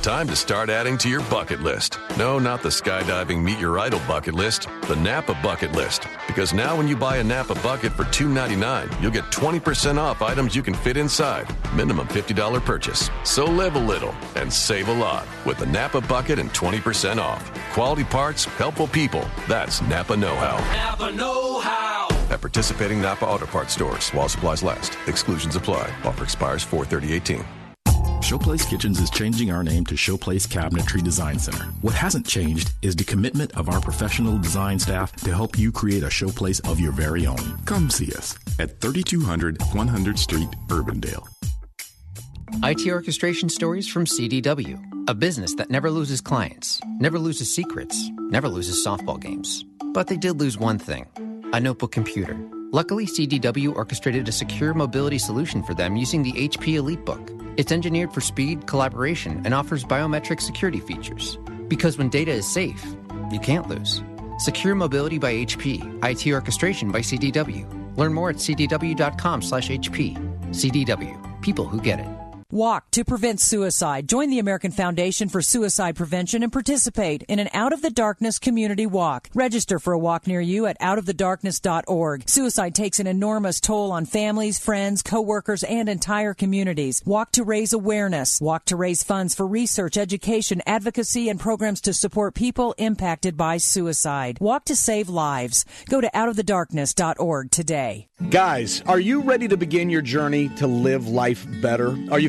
Time to start adding to your bucket list. No, not the skydiving meet your idol bucket list, the Napa bucket list. Because now when you buy a Napa bucket for two dollars and ninety-nine cents, you'll get twenty percent off items you can fit inside. Minimum fifty dollars purchase. So live a little and save a lot with the Napa bucket and twenty percent off. Quality parts, helpful people. That's Napa know-how. Napa know-how. At participating Napa Auto Parts stores while supplies last. Exclusions apply. Offer expires four thirty eighteen. Showplace Kitchens is changing our name to Showplace Cabinetry Design Center. What hasn't changed is the commitment of our professional design staff to help you create a showplace of your very own. Come see us at thirty-two hundred one hundredth Street, Urbandale. I T Orchestration Stories from C D W, a business that never loses clients, never loses secrets, never loses softball games. But they did lose one thing, a notebook computer. Luckily, C D W orchestrated a secure mobility solution for them using the H P EliteBook. It's engineered for speed, collaboration, and offers biometric security features. Because when data is safe, you can't lose. Secure Mobility by H P, I T Orchestration by C D W. Learn more at c d w dot com slash h p. C D W, people who get it. Walk to prevent suicide. Join the American Foundation for Suicide Prevention and participate in an Out of the Darkness community walk. Register for a walk near you at out of the darkness dot org. Suicide takes an enormous toll on families, friends, co-workers, and entire communities. Walk to raise awareness. Walk to raise funds for research, education, advocacy, and programs to support people impacted by suicide. Walk to save lives. Go to out of the darkness dot org today. Guys, are you ready to begin your journey to live life better? Are you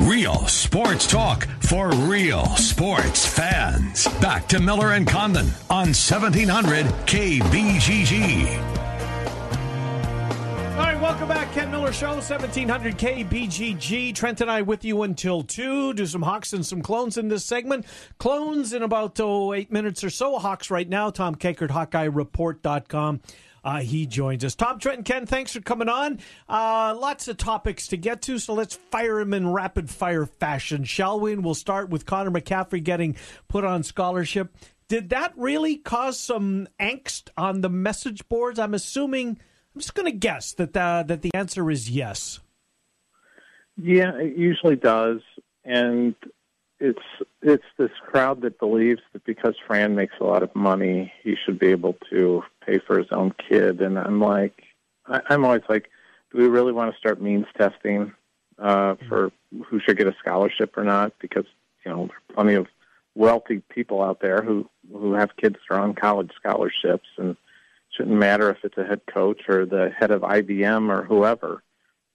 Real sports talk for real sports fans. Back to Miller and Condon on seventeen hundred K B G G. All right, welcome back. Ken Miller Show, seventeen hundred K B G G. Trent and I with you until two. Do some Hawks and some Clones in this segment. Clones in about oh, eight minutes or so. Hawks right now. Tom Kakert, Hawkeye Report dot com. Uh, he joins us. Tom, Trent, and Ken, thanks for coming on. Uh, lots of topics to get to, so let's fire them in rapid-fire fashion, shall we? And we'll start with Connor McCaffrey getting put on scholarship. Did that really cause some angst on the message boards? I'm assuming, I'm just going to guess that the, that the answer is yes. Yeah, it usually does. And it's it's this crowd that believes that because Fran makes a lot of money, he should be able to pay for his own kid. And I'm like, I, I'm always like, do we really want to start means testing uh, for who should get a scholarship or not? Because, you know, there are plenty of wealthy people out there who, who have kids that are on college scholarships, and it shouldn't matter if it's a head coach or the head of I B M or whoever.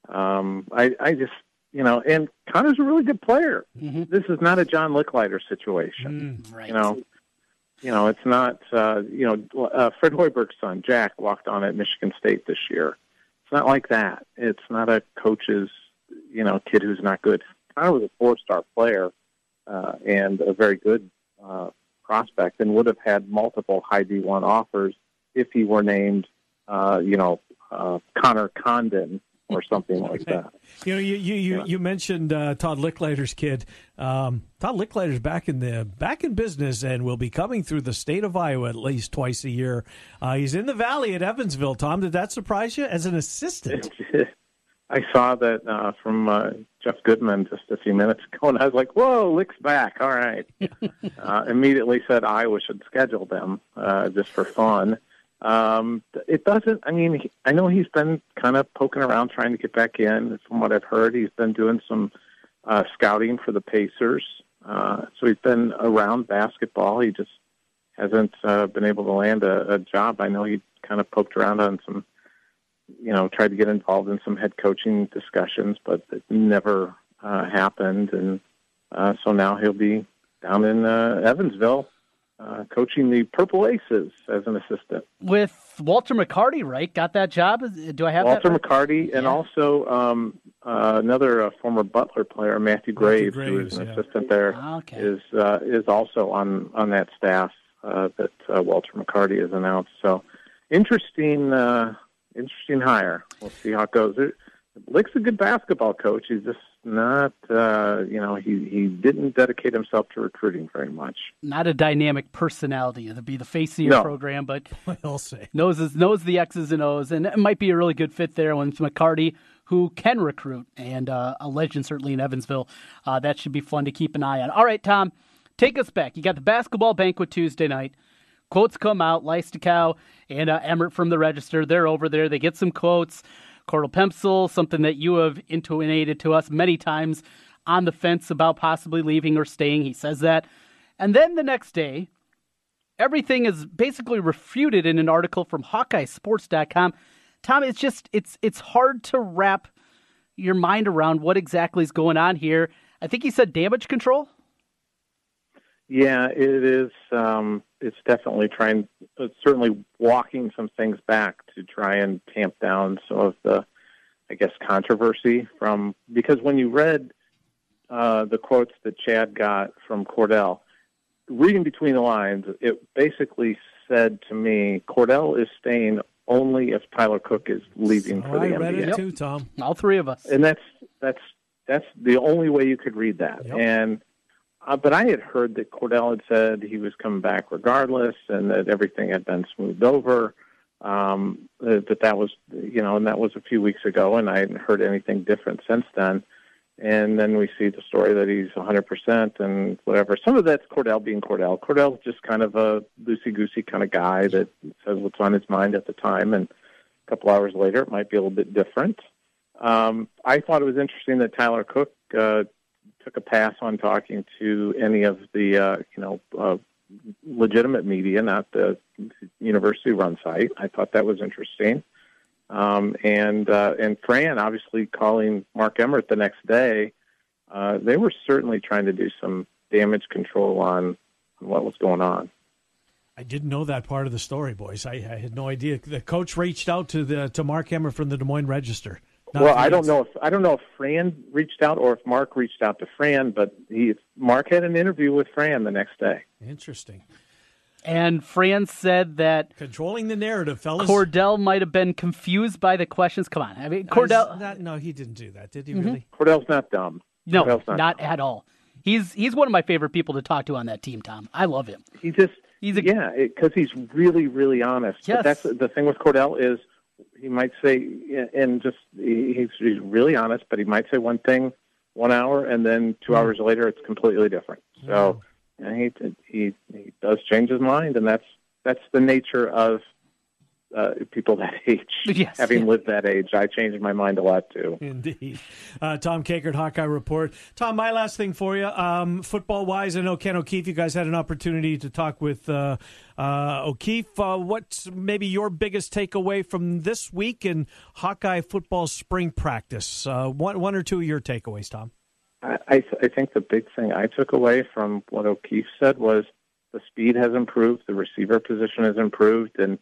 Um, I, I just... You know, and Connor's a really good player. Mm-hmm. This is not a John Licklider situation. Mm, right. You know, you know, it's not. Uh, you know, uh, Fred Hoiberg's son Jack walked on at Michigan State this year. It's not like that. It's not a coach's, you know, kid who's not good. Connor was a four-star player uh, and a very good uh, prospect, and would have had multiple high D one offers if he were named, uh, you know, uh, Connor Condon. Or something like that. You know, you you you, yeah. you mentioned uh, Todd Licklider's kid. Um, Todd Licklider's back in the back in business and will be coming through the state of Iowa at least twice a year. Uh, he's in the Valley at Evansville. Tom, did that surprise you as an assistant? I saw that uh, from uh, Jeff Goodman just a few minutes ago, and I was like, "Whoa, Lick's back! All right." uh, immediately said Iowa should schedule them uh, just for fun. Um, it doesn't, I mean, I know he's been kind of poking around trying to get back in. From what I've heard, he's been doing some uh, scouting for the Pacers. Uh, so he's been around basketball. He just hasn't uh, been able to land a, a job. I know he kind of poked around on some, you know, tried to get involved in some head coaching discussions, but it never uh, happened. And uh, so now he'll be down in uh, Evansville. Uh, coaching the Purple Aces as an assistant. With Walter McCarty, right? Got that job? Do I have Walter that? Walter McCarty, and yeah. also um, uh, another uh, former Butler player, Matthew Graves, Matthew Graves who is an yeah. assistant there, oh, okay. is uh, is also on, on that staff uh, that uh, Walter McCarty has announced. So interesting, uh, interesting hire. We'll see how it goes. Lick's a good basketball coach. He's just not, uh, you know, he, he didn't dedicate himself to recruiting very much. Not a dynamic personality. It'd be the face of your no. program, but I'll say. Knows, knows the X's and O's, and it might be a really good fit there when it's McCarty, who can recruit, and uh, a legend certainly in Evansville. Uh, that should be fun to keep an eye on. All right, Tom, take us back. You got the basketball banquet Tuesday night. Quotes come out, Lice-Decow and uh, Emmert from the Register. They're over there. They get some quotes. Cordell Pemsel, something that you have intonated to us many times, on the fence about possibly leaving or staying. He says that. And then the next day, everything is basically refuted in an article from Hawkeye Sports dot com. Tom, it's just, it's it's hard to wrap your mind around what exactly is going on here. I think he said damage control? Yeah, it is. Um, it's definitely trying, it's certainly walking some things back to try and tamp down some of the, I guess, controversy from, because when you read uh, the quotes that Chad got from Cordell, reading between the lines, it basically said to me, Cordell is staying only if Tyler Cook is leaving so for the N B A. I read it too, Tom. All three of us. And that's that's that's the only way you could read that. Yep. And Uh, but I had heard that Cordell had said he was coming back regardless and that everything had been smoothed over, um, that that was, you know, and that was a few weeks ago, and I hadn't heard anything different since then. And then we see the story that he's one hundred percent and whatever. Some of that's Cordell being Cordell. Cordell's just kind of a loosey-goosey kind of guy that says what's on his mind at the time, and a couple hours later it might be a little bit different. Um, I thought it was interesting that Tyler Cook uh took a pass on talking to any of the, uh, you know, uh, legitimate media, not the university-run site. I thought that was interesting. Um, and uh, and Fran, obviously, calling Mark Emmert the next day, uh, they were certainly trying to do some damage control on what was going on. I didn't know that part of the story, boys. I, I had no idea. The coach reached out to the to Mark Emmert from the Des Moines Register. Not well, I don't know if I don't know if Fran reached out or if Mark reached out to Fran, but he Mark had an interview with Fran the next day. Interesting. And Fran said that controlling the narrative, fellas. Cordell might have been confused by the questions. Come on, I mean Cordell. Not, no, he didn't do that, did he? Mm-hmm. Really? Cordell's not dumb. No, Cordell's not, not dumb. at all. He's he's one of my favorite people to talk to on that team, Tom. I love him. He just he's a, yeah, because he's really really honest. Yes. But that's the thing with Cordell is. He might say, and just he's he's really honest, but he might say one thing one hour, and then two mm. hours later, it's completely different. So mm. you know, he, he he does change his mind, and that's that's the nature of uh, people that age. Yes. Having yeah. lived that age, I changed my mind a lot too. Indeed. Uh, Tom Kakert, Hawkeye Report. Tom, my last thing for you, um, football-wise, I know Ken O'Keefe, you guys had an opportunity to talk with uh, Uh, O'Keefe, uh, what's maybe your biggest takeaway from this week in Hawkeye football spring practice? Uh, one, one or two of your takeaways, Tom. I, I, th- I think the big thing I took away from what O'Keefe said was the speed has improved, the receiver position has improved, and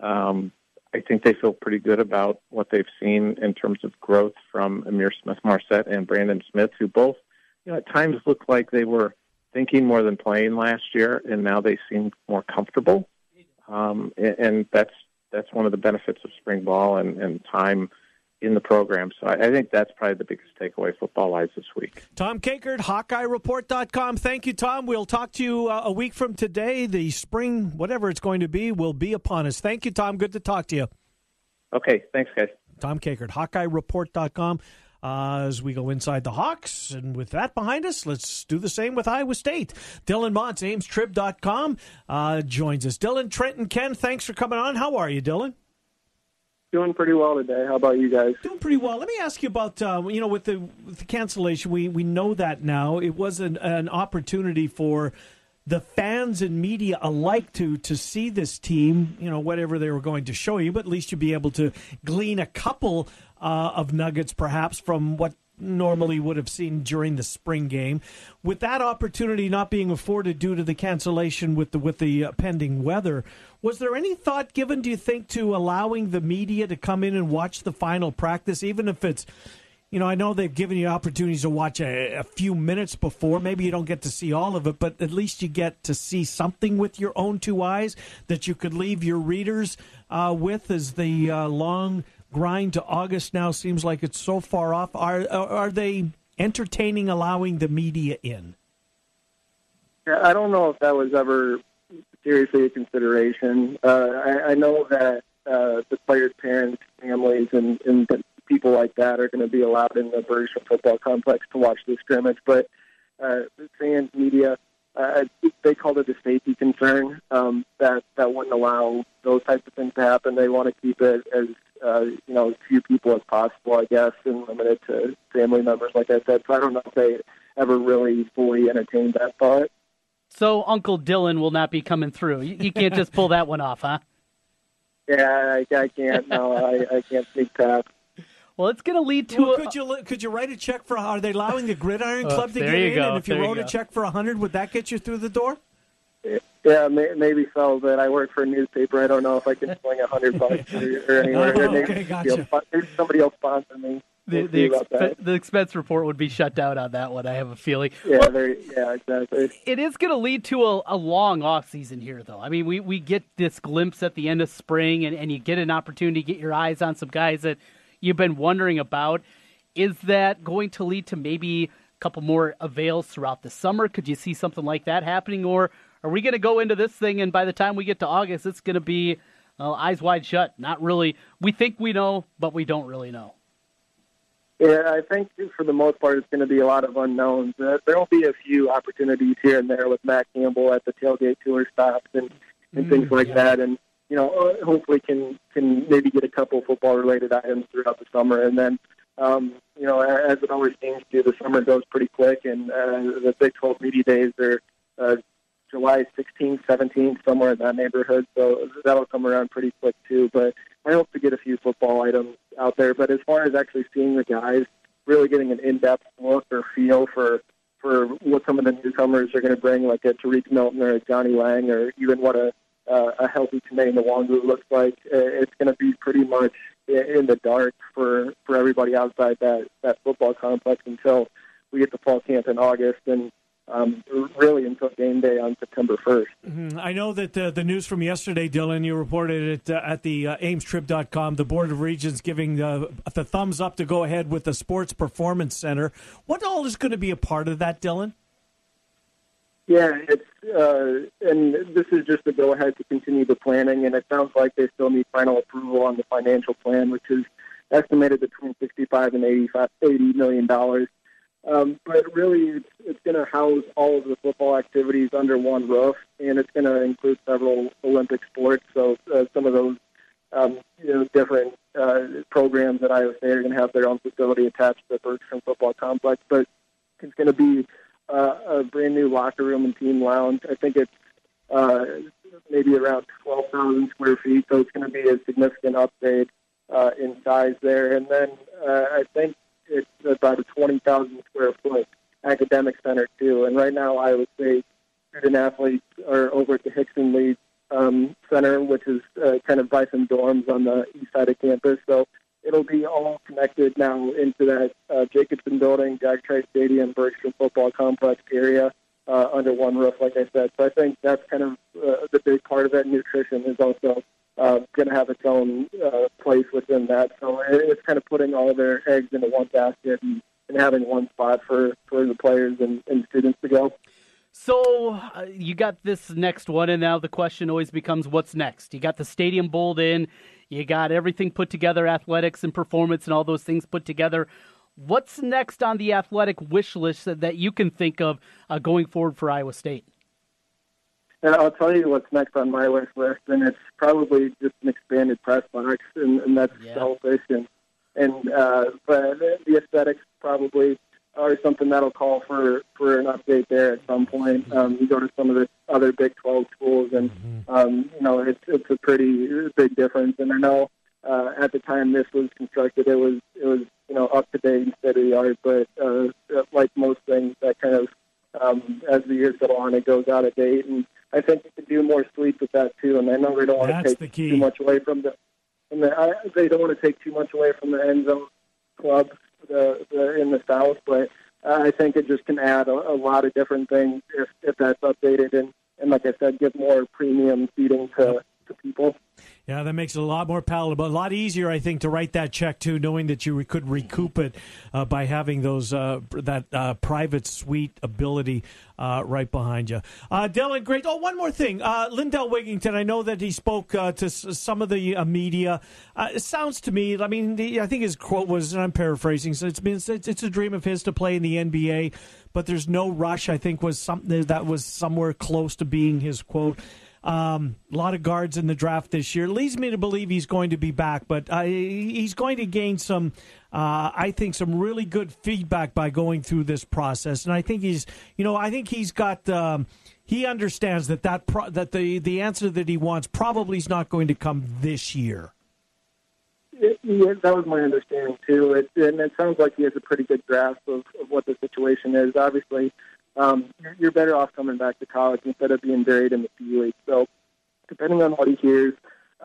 um, I think they feel pretty good about what they've seen in terms of growth from Amir Smith-Marset and Brandon Smith, who both, you know, at times looked like they were thinking more than playing last year, and now they seem more comfortable. Um, and, and that's that's one of the benefits of spring ball and, and time in the program. So I, I think that's probably the biggest takeaway football-wise this week. Tom Kakert, Hawkeye Report dot com. Thank you, Tom. We'll talk to you uh, a week from today. The spring, whatever it's going to be, will be upon us. Thank you, Tom. Good to talk to you. Okay. Thanks, guys. Tom Kakert, Hawkeye Report dot com. Uh, as we go inside the Hawks, and with that behind us, let's do the same with Iowa State. Dylan Montz, Ames Trib dot com, uh, joins us. Dylan, Trent, and Ken, thanks for coming on. How are you, Dylan? Doing pretty well today. How about you guys? Doing pretty well. Let me ask you about, uh, you know, with the, with the cancellation, we, we know that now. It was an, an opportunity for the fans and media alike to to see this team, you know, whatever they were going to show you, but at least you'd be able to glean a couple Uh, of nuggets, perhaps, from what normally would have seen during the spring game. With that opportunity not being afforded due to the cancellation with the with the uh, pending weather, was there any thought given, do you think, to allowing the media to come in and watch the final practice, even if it's you know, I know they've given you opportunities to watch a, a few minutes before. Maybe you don't get to see all of it, but at least you get to see something with your own two eyes that you could leave your readers uh, with as the uh, long grind to August now seems like it's so far off. Are, are they entertaining allowing the media in? Yeah, I don't know if that was ever seriously a consideration. Uh, I, I know that uh, the players' parents, families, and, and the people like that are going to be allowed in the Bergstrom Football Complex to watch the scrimmage, but uh, fans, media, uh, they called it a safety concern um, that, that wouldn't allow those types of things to happen. They want to keep it as uh, you know as few people as possible, I guess, and limited to family members, like I said. So I don't know if they ever really fully entertained that thought. So Uncle Dylan will not be coming through. You, you can't just pull that one off, huh? Yeah, I, I can't. No, I, I can't sneak past. Well, it's going to lead to. Well, could you could you write a check for? Are they allowing the Gridiron oh, Club to get in? Go, and if you wrote you a check for a hundred, would that get you through the door? Yeah, may, maybe so. But I work for a newspaper. I don't know if I can swing a hundred bucks or, or anywhere. Oh, okay, gotcha. There's somebody else sponsoring me. The we'll the, exp- the expense report would be shut down on that one, I have a feeling. Yeah, well, there, yeah, exactly. It is going to lead to a, a long off season here, though. I mean, we, we get this glimpse at the end of spring, and, and you get an opportunity to get your eyes on some guys that you've been wondering about. Is that going to lead to maybe a couple more avails throughout the summer? Could you see something like that happening? Or are we going to go into this thing, and by the time we get to August, it's going to be uh, eyes wide shut? Not really. We think we know, but we don't really know. Yeah, I think for the most part it's going to be a lot of unknowns. Uh, there will be a few opportunities here and there with Matt Campbell at the tailgate tour stops and, and mm, things like yeah. that. And, you know, hopefully can can maybe get a couple football-related items throughout the summer. And then, um, you know, as it always seems to, the summer goes pretty quick. And uh, the Big twelve media days are uh, July sixteenth, seventeenth, somewhere in that neighborhood. So that'll come around pretty quick, too. But I hope to get a few football items out there. But as far as actually seeing the guys, really getting an in-depth look or feel for for what some of the newcomers are going to bring, like a Tariq Milton or a Johnny Lang, or even what a uh, a healthy Kane Nwangu looks like, it's going to be pretty much in the dark for, for everybody outside that, that football complex until we get to fall camp in August and Um, really until game day on September first. Mm-hmm. I know that the, the news from yesterday, Dylan, you reported it uh, at the uh, Ames Trib dot com, the Board of Regents giving the, the thumbs up to go ahead with the Sports Performance Center. What all is going to be a part of that, Dylan? Yeah, it's uh, and this is just a go-ahead to continue the planning, and it sounds like they still need final approval on the financial plan, which is estimated between sixty-five and eighty million dollars. Um, but really, it's, it's going to house all of the football activities under one roof, and it's going to include several Olympic sports. So uh, some of those um, you know, different uh, programs at Iowa State are going to have their own facility attached to the Bergstrom Football Complex. But it's going to be uh, a brand-new locker room and team lounge. I think it's uh, maybe around twelve thousand square feet, so it's going to be a significant upgrade uh, in size there. And then uh, I think it's about a twenty thousand square foot academic center, too. And right now, Iowa State student-athletes are over at the Hickson Lee um, Center, which is uh, kind of by some dorms on the east side of campus. So it'll be all connected now into that uh, Jacobson Building, Jack Trice Stadium, Bergstrom Football Complex area uh, under one roof, like I said. So I think that's kind of uh, the big part of it. Nutrition is also Uh, going to have its own uh, place within that. So it's kind of putting all their eggs into one basket and, and having one spot for, for the players and, and students to go. So uh, you got this next one, and now the question always becomes, what's next? You got the stadium bowled in. You got everything put together, athletics and performance and all those things put together. What's next on the athletic wish list that, that you can think of uh, going forward for Iowa State? And I'll tell you what's next on my wish list, and it's probably just an expanded press box, and, and that's yeah. selfish. And, and uh, but the aesthetics probably are something that'll call for, for an update there at some point. Um, you go to some of the other Big twelve schools, and um, you know it's it's a pretty big difference. And I know uh, at the time this was constructed, it was it was you know up to date and state of the art, but uh, like most things, that kind of um, as the years go on, it goes out of date. And I think you can do more sweep with that too, and I know we don't want That's to take too much away from the. And the, I, they don't want to take too much away from the end zone club the, the in the South, but I think it just can add a, a lot of different things if, if that's updated and, and, like I said, give more premium seating to, to people. Yeah, that makes it a lot more palatable, a lot easier, I think, to write that check too, knowing that you could recoup it uh, by having those uh, that uh, private suite ability uh, right behind you. Uh, Dylan, great. Oh, one more thing. Uh, Lindell Wigington, I know that he spoke uh, to some of the uh, media. Uh, it sounds to me, I mean, the, I think his quote was, and I'm paraphrasing, so it's, been, it's, it's a dream of his to play in the N B A, but there's no rush, I think, was something that was somewhere close to being his quote. Um, a lot of guards in the draft this year. Leads me to believe he's going to be back, but uh, he's going to gain some, uh, I think, some really good feedback by going through this process. And I think he's, you know, I think he's got, um, he understands that that pro- that the, the answer that he wants probably is not going to come this year. It, it, that was my understanding, too. It, and it sounds like he has a pretty good grasp of, of what the situation is, obviously. Um, you're better off coming back to college instead of being buried in the C U H. So depending on what he hears,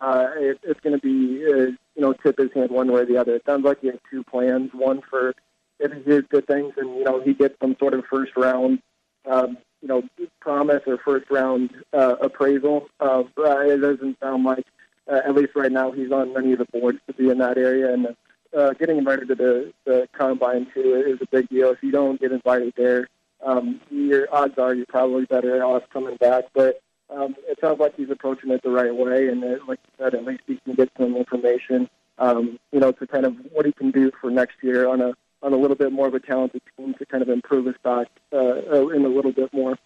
uh, it, it's going to be, uh, you know, tip his hand one way or the other. It sounds like he has two plans, one for if he hears good things and, you know, he gets some sort of first-round, um, you know, promise or first-round uh, appraisal. Uh, but it doesn't sound like, uh, at least right now, he's on many of the boards to be in that area. And uh, getting invited to the, the combine, too, is a big deal. If you don't get invited there, Um, your odds are you're probably better off coming back, but um, it sounds like he's approaching it the right way, and it, like you said, at least he can get some information, um, you know, to kind of what he can do for next year on a on a little bit more of a talented team to kind of improve his stock uh, in a little bit more.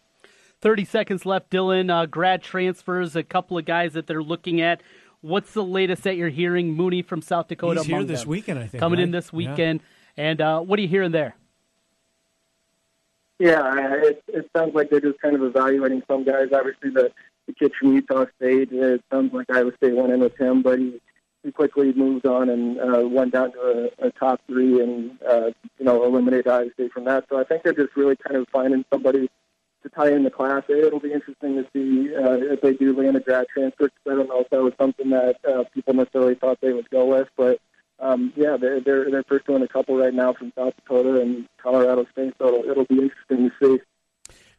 Thirty seconds left, Dylan. Uh, grad transfers, a couple of guys that they're looking at. What's the latest that you're hearing? Mooney from South Dakota. He's here this them. weekend, I think. Coming right? in this weekend, yeah. and uh, what are you hearing there? Yeah, it, it sounds like they're just kind of evaluating some guys. Obviously, the, the kid from Utah State, it sounds like Iowa State went in with him, but he, he quickly moved on and uh, went down to a, a top three and, uh, you know, eliminated Iowa State from that. So I think they're just really kind of finding somebody to tie in the class. It'll be interesting to see uh, if they do land a grad transfer, because I don't know if that was something that uh, people necessarily thought they would go with, but Um, yeah, they're, they're, they're pursuing a couple right now from South Dakota and Colorado State, so it'll, it'll be interesting to see.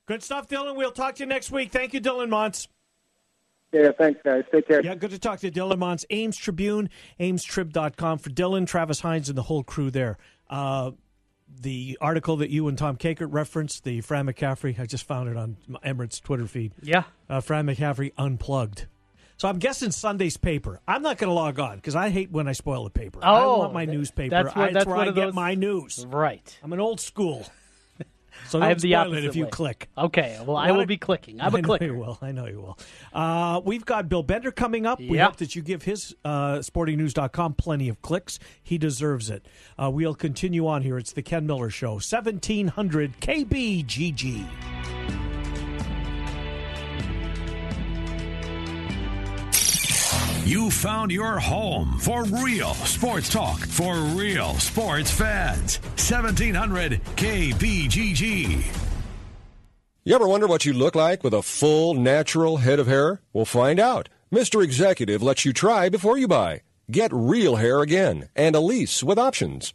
Good stuff, Dylan. We'll talk to you next week. Thank you, Dylan Montz. Yeah, thanks, guys. Take care. Yeah, good to talk to Dylan Montz. Ames Tribune, ames trib dot com for Dylan, Travis Hines, and the whole crew there. Uh, the article that you and Tom Kakert referenced, the Fran McCaffrey, I just found it on Emirates' Twitter feed. Yeah. Uh, Fran McCaffrey unplugged. So I'm guessing Sunday's paper. I'm not going to log on because I hate when I spoil the paper. Oh, I want my newspaper. That's, what, I, that's, that's where I those... get my news. Right. I'm an old school. So I have the opposite if you way. click. Okay. Well, I will be clicking. I'm a clicker. I know you will. I know you will. Uh, we've got Bill Bender coming up. Yep. We hope that you give his uh, sporting news dot com plenty of clicks. He deserves it. Uh, we'll continue on here. It's the Ken Miller Show, seventeen hundred K B G G. You found your home for real sports talk for real sports fans. seventeen hundred K B G G. You ever wonder what you look like with a full, natural head of hair? Well, find out. Mister Executive lets you try before you buy. Get real hair again and a lease with options.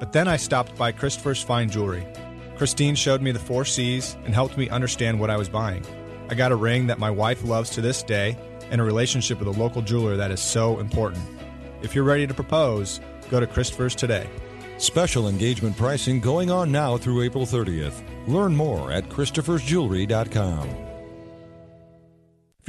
But then I stopped by Christopher's Fine Jewelry. Christine showed me the four C's and helped me understand what I was buying. I got a ring that my wife loves to this day, and a relationship with a local jeweler that is so important. If you're ready to propose, go to Christopher's today. Special engagement pricing going on now through April thirtieth. Learn more at christophers jewelry dot com. If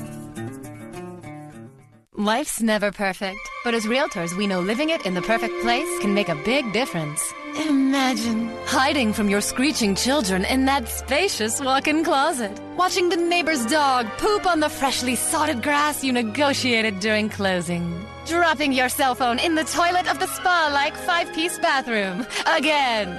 Life's never perfect, but as realtors, we know living it in the perfect place can make a big difference. Imagine hiding from your screeching children in that spacious walk-in closet, watching the neighbor's dog poop on the freshly sodded grass you negotiated during closing, dropping your cell phone in the toilet of the spa-like five-piece bathroom again.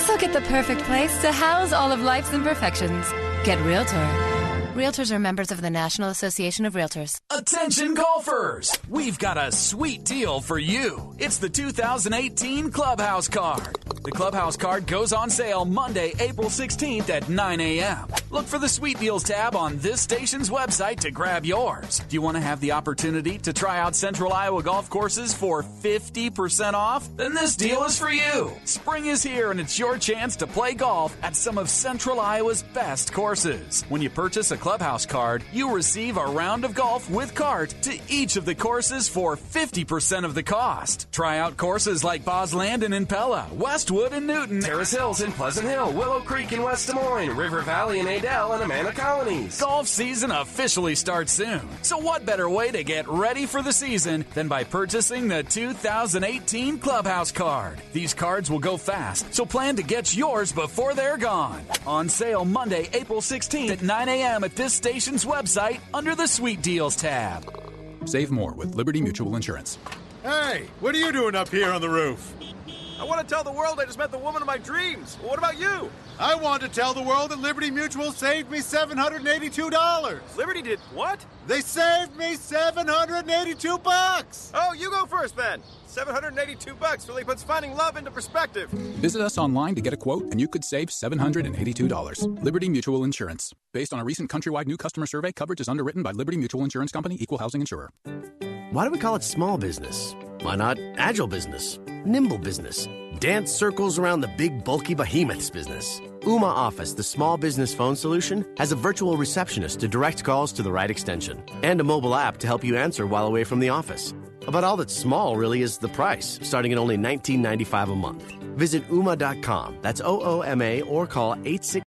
So get the perfect place to house all of life's imperfections. Get Realtor. Realtors are members of the National Association of Realtors. Attention golfers! We've got a sweet deal for you. It's the two thousand eighteen Clubhouse Card. The Clubhouse Card goes on sale Monday, April sixteenth at nine a.m. Look for the Sweet Deals tab on this station's website to grab yours. Do you want to have the opportunity to try out Central Iowa golf courses for fifty percent off? Then this deal is for you. Spring is here and it's your chance to play golf at some of Central Iowa's best courses. When you purchase a Clubhouse Card, you receive a round of golf with cart to each of the courses for fifty percent of the cost. Try out courses like Boslandin in Pella, Westwood in Newton, Terrace Hills in Pleasant Hill, Willow Creek in West Des Moines, River Valley in Adel, and Amana Colonies. Golf season officially starts soon, so what better way to get ready for the season than by purchasing the two thousand eighteen Clubhouse Card? These cards will go fast, so plan to get yours before they're gone. On sale Monday, April sixteenth at nine a.m. at this station's website under the Sweet Deals tab. Save more with Liberty Mutual Insurance. Hey, what are you doing up here on the roof? I want to tell the world I just met the woman of my dreams. What about you? I want to tell the world that Liberty Mutual saved me seven hundred eighty-two dollars. Liberty did what? They saved me seven hundred eighty-two bucks. Oh, you go first then. seven hundred eighty-two bucks really puts finding love into perspective. Visit us online to get a quote, and you could save seven hundred eighty-two dollars. Liberty Mutual Insurance. Based on a recent countrywide new customer survey, coverage is underwritten by Liberty Mutual Insurance Company, Equal Housing Insurer. Why do we call it small business? Why not agile business, nimble business, dance circles around the big bulky behemoths business? Ooma Office, the small business phone solution, has a virtual receptionist to direct calls to the right extension and a mobile app to help you answer while away from the office. About all that's small really is the price, starting at only nineteen ninety-five a month. Visit ooma dot com, that's O O M A, or call eight six six